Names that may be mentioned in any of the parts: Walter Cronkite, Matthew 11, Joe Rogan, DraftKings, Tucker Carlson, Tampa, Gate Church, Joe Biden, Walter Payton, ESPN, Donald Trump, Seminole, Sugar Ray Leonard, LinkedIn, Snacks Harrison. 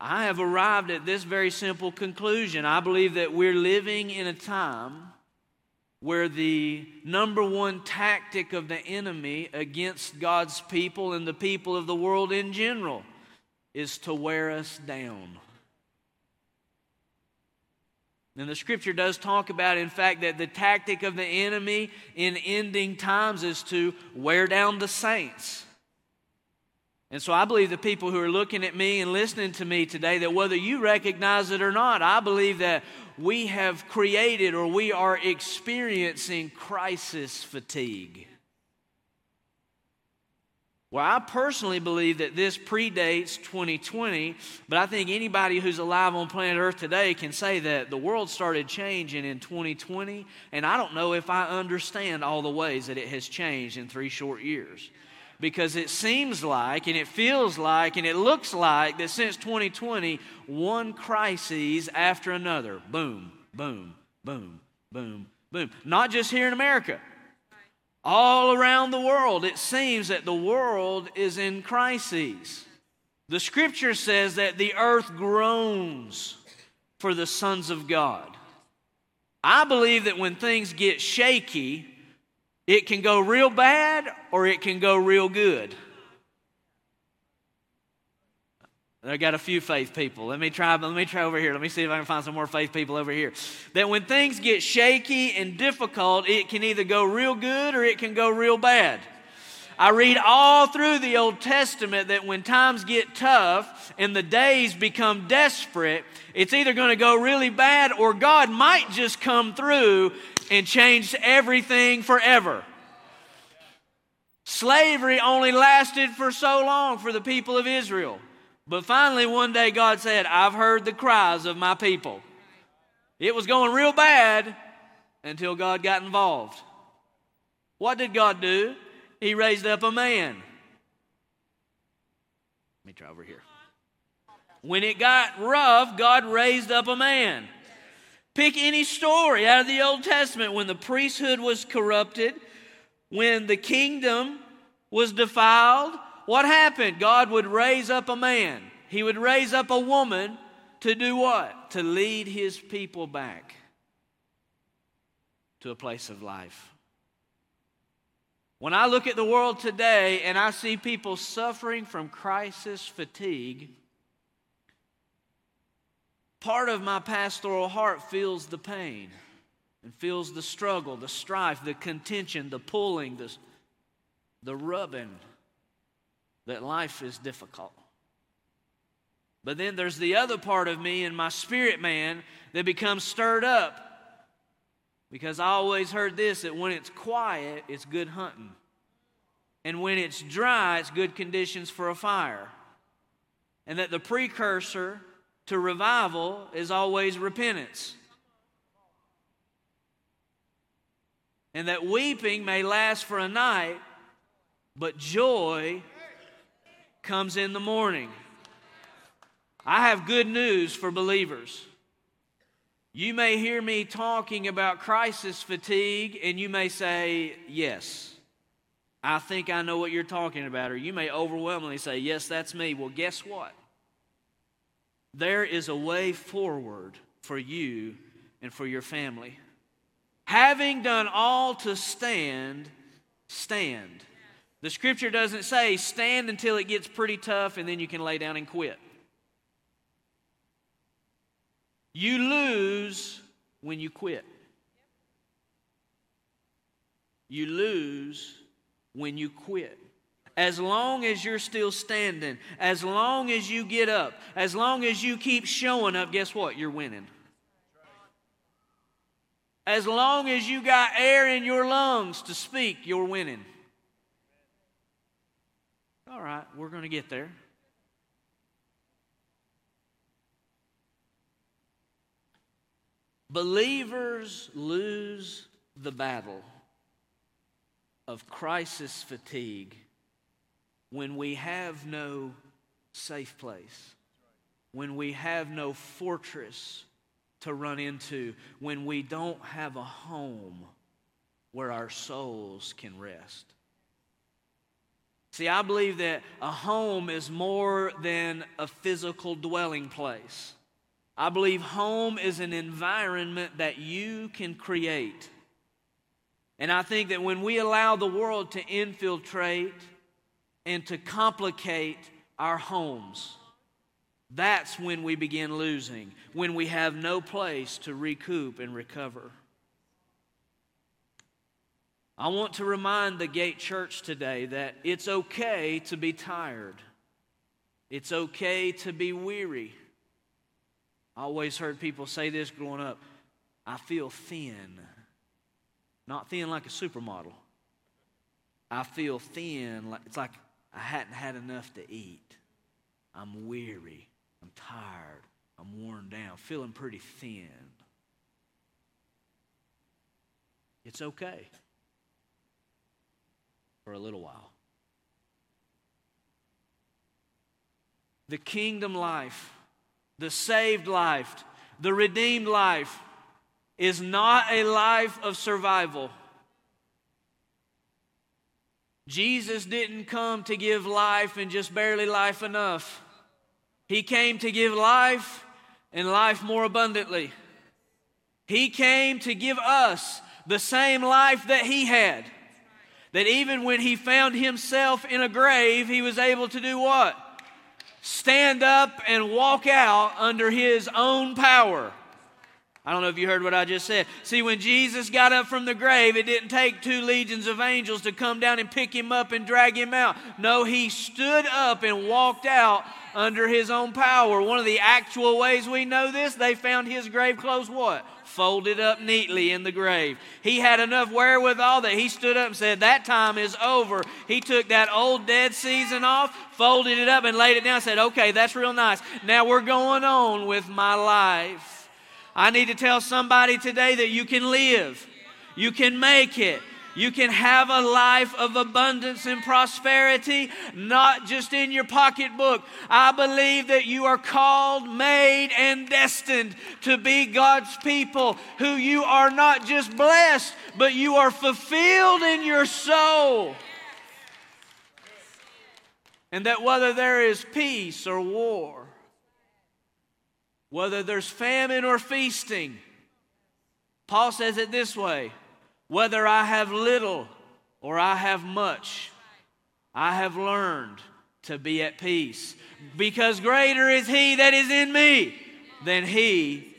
I have arrived at this very simple conclusion. I believe that we're living in a time where the number one tactic of the enemy against God's people and the people of the world in general is to wear us down. And the scripture does talk about, in fact, that the tactic of the enemy in ending times is to wear down the saints. And so I believe the people who are looking at me and listening to me today, that whether you recognize it or not, I believe that we have created or we are experiencing crisis fatigue. Well, I personally believe that this predates 2020, but I think anybody who's alive on planet Earth today can say that the world started changing in 2020, and I don't know if I understand all the ways that it has changed in 3 short years. Because it seems like, and it feels like, and it looks like that since 2020, one crisis after another. Boom, boom, boom, boom, boom. Not just here in America. All around the world, it seems that the world is in crises. The scripture says that the earth groans for the sons of God. I believe that when things get shaky, it can go real bad or it can go real good. I got a few faith people. Let me try over here. Let me see if I can find some more faith people over here. That when things get shaky and difficult, it can either go real good or it can go real bad. I read all through the Old Testament that when times get tough and the days become desperate, it's either going to go really bad or God might just come through and change everything forever. Slavery only lasted for so long for the people of Israel. But finally, one day God said, I've heard the cries of my people. It was going real bad until God got involved. What did God do? He raised up a man. Let me try over here. When it got rough, God raised up a man. Pick any story out of the Old Testament. When the priesthood was corrupted, when the kingdom was defiled, what happened? God would raise up a man. He would raise up a woman to do what? To lead his people back to a place of life. When I look at the world today and I see people suffering from crisis fatigue, part of my pastoral heart feels the pain and feels the struggle, the strife, the contention, the pulling, the rubbing. That life is difficult. But then there's the other part of me and my spirit man that becomes stirred up. Because I always heard this, that when it's quiet, it's good hunting. And when it's dry, it's good conditions for a fire. And that the precursor to revival is always repentance. And that weeping may last for a night, but joy comes in the morning. I have good news for believers. You may hear me talking about crisis fatigue, and you may say, yes, I think I know what you're talking about, or you may overwhelmingly say, yes, that's me. Well, guess what? There is a way forward for you and for your family. Having done all to stand, stand. The scripture doesn't say stand until it gets pretty tough and then you can lay down and quit. You lose when you quit. You lose when you quit. As long as you're still standing, as long as you get up, as long as you keep showing up, guess what? You're winning. As long as you got air in your lungs to speak, you're winning. All right, we're going to get there. Believers lose the battle of crisis fatigue when we have no safe place, when we have no fortress to run into, when we don't have a home where our souls can rest. See, I believe that a home is more than a physical dwelling place. I believe home is an environment that you can create. And I think that when we allow the world to infiltrate and to complicate our homes, that's when we begin losing, when we have no place to recoup and recover. I want to remind the Gate Church today that it's okay to be tired. It's okay to be weary. I always heard people say this growing up, I feel thin. Not thin like a supermodel. I feel thin. It's like I hadn't had enough to eat. I'm weary. I'm tired. I'm worn down. Feeling pretty thin. It's okay. For a little while. The kingdom life, the saved life, the redeemed life is not a life of survival. Jesus didn't come to give life and just barely life enough. He came to give life and life more abundantly. He came to give us the same life that he had. That even when he found himself in a grave, he was able to do what? Stand up and walk out under his own power. I don't know if you heard what I just said. See, when Jesus got up from the grave, it didn't take 2 legions of angels to come down and pick him up and drag him out. No, he stood up and walked out under his own power. One of the actual ways we know this, they found his grave clothes what? Folded up neatly in the grave. He had enough wherewithal that he stood up and said, that time is over. He took that old dead season off, folded it up and laid it down and said, okay, that's real nice. Now we're going on with my life. I need to tell somebody today that you can live. You can make it. You can have a life of abundance and prosperity, not just in your pocketbook. I believe that you are called, made, and destined to be God's people, who you are not just blessed, but you are fulfilled in your soul. And that whether there is peace or war, whether there's famine or feasting, Paul says it this way, whether I have little or I have much, I have learned to be at peace. Because greater is he that is in me than he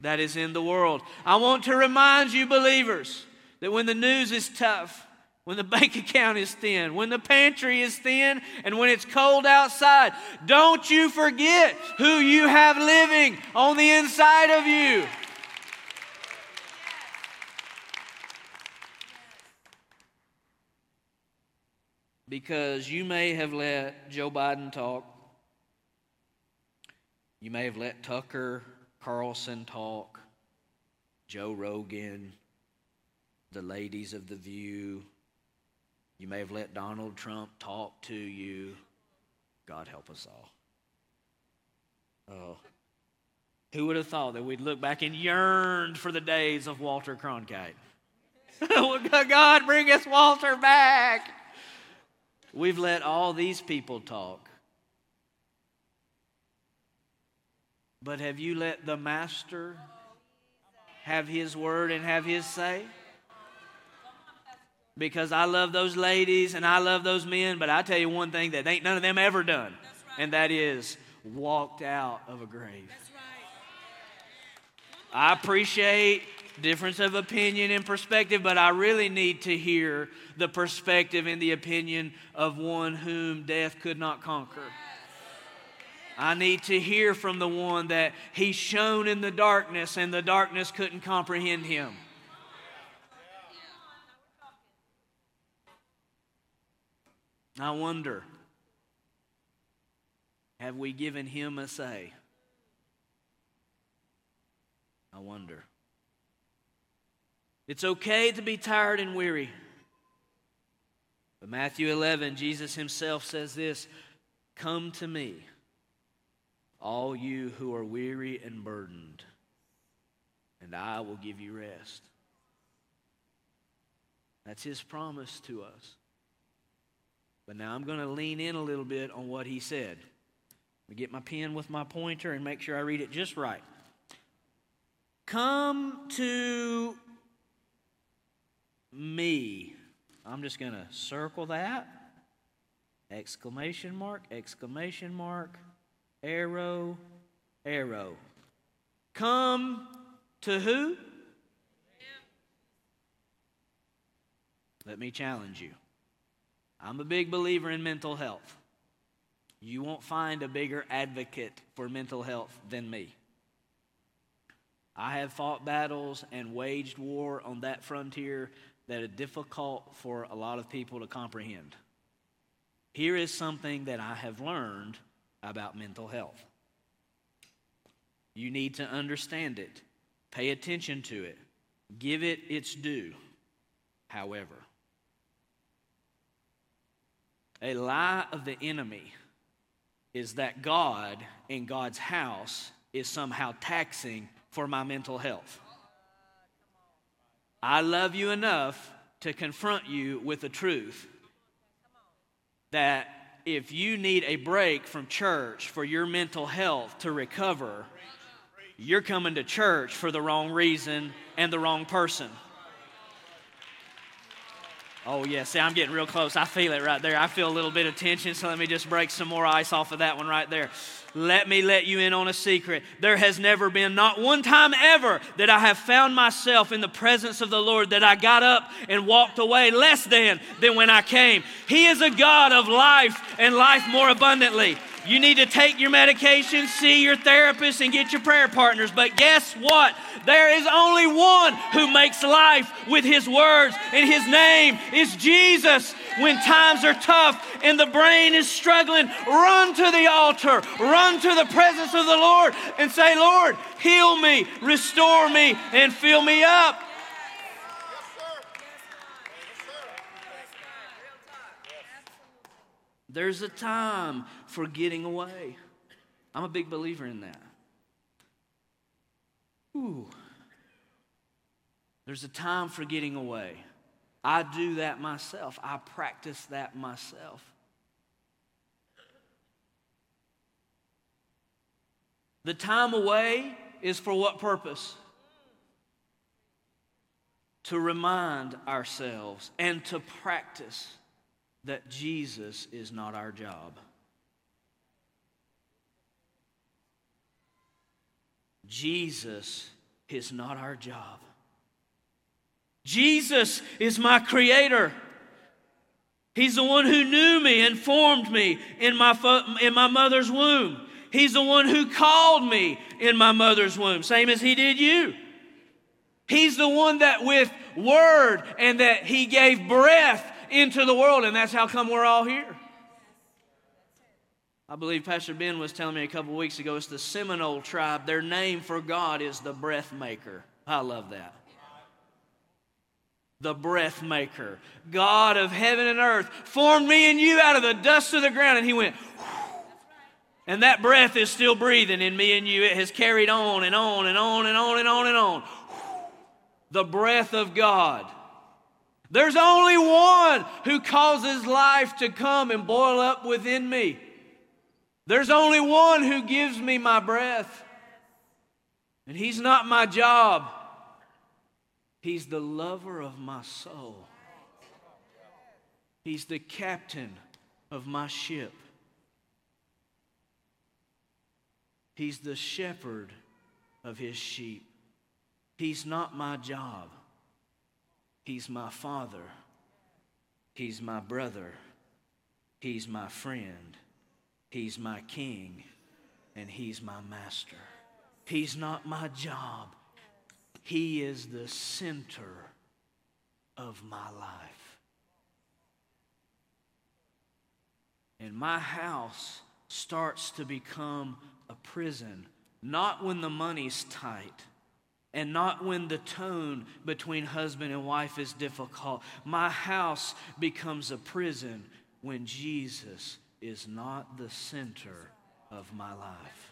that is in the world. I want to remind you, believers, that when the news is tough, when the bank account is thin, when the pantry is thin, and when it's cold outside, don't you forget who you have living on the inside of you. Because you may have let Joe Biden talk. You may have let Tucker Carlson talk. Joe Rogan. The ladies of The View. You may have let Donald Trump talk to you. God help us all. Oh. Who would have thought that we'd look back and yearn for the days of Walter Cronkite? God, bring us Walter back. We've let all these people talk. But have you let the master have his word and have his say? Because I love those ladies and I love those men, but I tell you one thing that ain't none of them ever done. And that is walked out of a grave. I appreciate difference of opinion and perspective, but I really need to hear the perspective and the opinion of one whom death could not conquer. I need to hear from the one that he shone in the darkness and the darkness couldn't comprehend him. I wonder, have we given him a say? I wonder. It's okay to be tired and weary. But Matthew 11, Jesus himself says this, come to me, all you who are weary and burdened, and I will give you rest. That's his promise to us. But now I'm going to lean in a little bit on what he said. Let me get my pen with my pointer and make sure I read it just right. Come to me. I'm just going to circle that. Exclamation mark, arrow, arrow. Come to who? Let me challenge you. I'm a big believer in mental health. You won't find a bigger advocate for mental health than me. I have fought battles and waged war on that frontier that are difficult for a lot of people to comprehend. Here is something that I have learned about mental health. You need to understand it, pay attention to it, give it its due. However, a lie of the enemy is that God and God's house is somehow taxing for my mental health. I love you enough to confront you with the truth that if you need a break from church for your mental health to recover, you're coming to church for the wrong reason and the wrong person. Oh, yeah, see, I'm getting real close. I feel it right there. I feel a little bit of tension, so let me just break some more ice off of that one right there. Let me let you in on a secret. There has never been, not one time ever, that I have found myself in the presence of the Lord that I got up and walked away less than when I came. He is a God of life and life more abundantly. You need to take your medication, see your therapist, and get your prayer partners. But guess what? There is only one who makes life with his words, and his name is Jesus. When times are tough and the brain is struggling, run to the altar, run to the presence of the Lord, and say, Lord, heal me, restore me, and fill me up. There's a time for getting away. I'm a big believer in that. Ooh. There's a time for getting away. I do that myself. I practice that myself. The time away is for what purpose? To remind ourselves and to practice that Jesus is not our job. Jesus is not our job. Jesus is my creator. He's the one who knew me and formed me in my mother's womb. He's the one who called me in my mother's womb, same as he did you. He's the one that with word and that he gave breath into the world, and that's how come we're all here. I believe Pastor Ben was telling me a couple weeks ago, it's the Seminole tribe. Their name for God is the breath maker. I love that. The breath maker. God of heaven and earth formed me and you out of the dust of the ground, and he went, and that breath is still breathing in me and you. It has carried on and on and on and on and on and on. The breath of God. There's only one who causes life to come and boil up within me. There's only one who gives me my breath. And he's not my job. He's the lover of my soul. He's the captain of my ship. He's the shepherd of his sheep. He's not my job. He's my father. He's my brother. He's my friend. He's my king. And he's my master. He's not my job. He is the center of my life. And my house starts to become a prison, not when the money's tight, and not when the tone between husband and wife is difficult. My house becomes a prison when Jesus is not the center of my life.